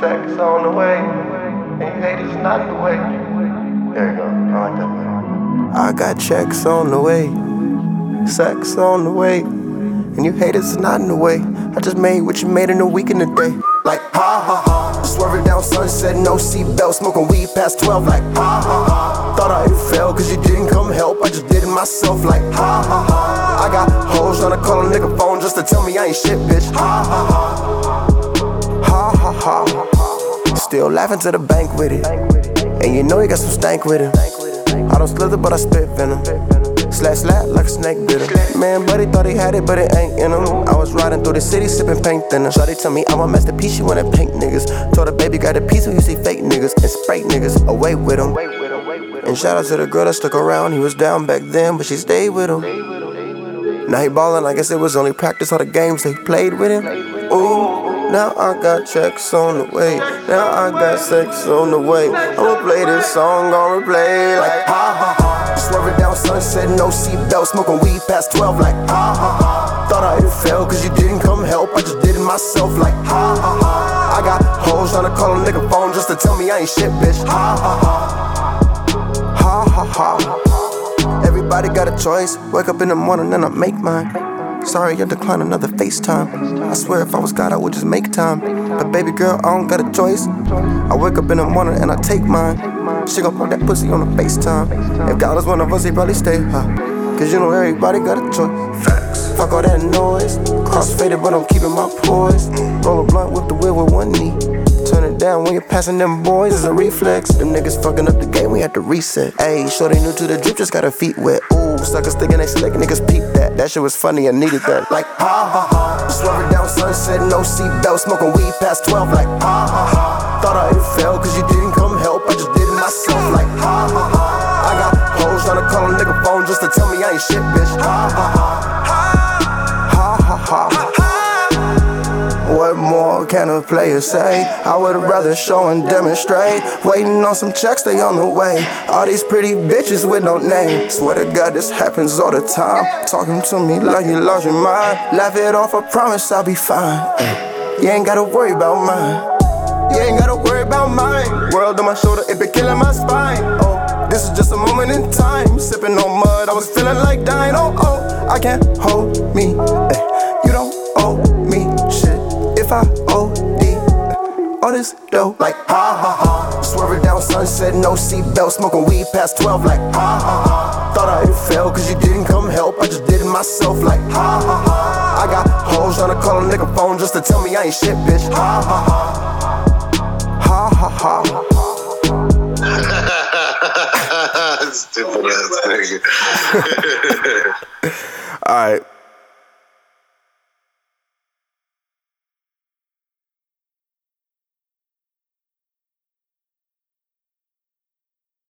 Sex on the way, and you hate it's not the way. There you go, I like that one. I got checks on the way, sex on the way, and you hate it's not in the way. I just made what you made in a week in a day. Like ha ha ha, swerving down Sunset, no seatbelt, smoking weed past 12. Like ha ha ha, thought I fell cause you didn't come help, I just did it myself. Like ha ha ha, I got hoes trying to call a nigga phone just to tell me I ain't shit, bitch. Ha ha ha. Still laughing to the bank with it, and you know you got some stank with it. I don't slither but I spit venom, slap slap like a snake bit him. Man, buddy thought he had it but it ain't in him. I was riding through the city sipping paint thinner. Shawty tell me I'm a masterpiece, she wanna paint niggas. Told her baby got a piece when you see fake niggas and spray niggas away with him. And shout out to the girl that stuck around, he was down back then but she stayed with him. Now he ballin', I guess it was only practice, all the games that he played with him. Ooh. Now I got checks on the way, now I got sex on the way. I'ma play this song on replay. Like ha ha ha, swerving down Sunset, no seatbelt, smoking weed past 12. Like ha ha ha, thought I had fell cause you didn't come help, I just did it myself. Like ha ha ha, I got hoes trying to call a nigga phone just to tell me I ain't shit, bitch. Ha ha ha, ha ha ha. Everybody got a choice, wake up in the morning and I make mine. Sorry, I declined another FaceTime. I swear if I was God, I would just make time. But baby girl, I don't got a choice. I wake up in the morning and I take mine. She gon' put that pussy on the FaceTime. If God was one of us, he'd probably stay high. Cause you know everybody got a choice. Facts. Fuck all that noise. Crossfaded, but I'm keeping my poise. Roll a blunt, whip the wheel with one knee. Turn it down when you're passing them boys, it's a reflex. Them niggas fucking up the game, we had to reset. Ayy, shorty new to the drip, just got her feet wet. Ooh, suckers thinking they slick, niggas peep that. That shit was funny, I needed that. Like ha ha ha, swerving down Sunset, no seatbelt, smoking weed past 12. Like ha ha ha, thought I had fell cause you didn't come help, I just did it myself. Like ha ha ha, I got hoes tryna call a nigga phone just to tell me I ain't shit, bitch. Ha ha ha, ha ha ha. What more can a player say? I would've rather show and demonstrate. Waiting on some checks, they on the way. All these pretty bitches with no name. Swear to God, this happens all the time. Talking to me like you lost your mind. Laugh it off, I promise I'll be fine. You ain't gotta worry about mine. You ain't gotta worry about mine. World on my shoulder, it been killing my spine. Oh, this is just a moment in time. Sipping on mud, I was feeling like dying. Oh, oh, I can't hold me. You don't owe me shit. If I OD, all this dough. Like ha ha ha, swerving down Sunset, no seatbelt, smoking weed past 12. Like ha ha ha, thought I had fell cause you didn't come help, I just did it myself. Like ha ha ha, I got hoes trying to call a nigga phone just to tell me I ain't shit, bitch. Ha ha ha, ha ha ha. Stupid ass nigga. Alright.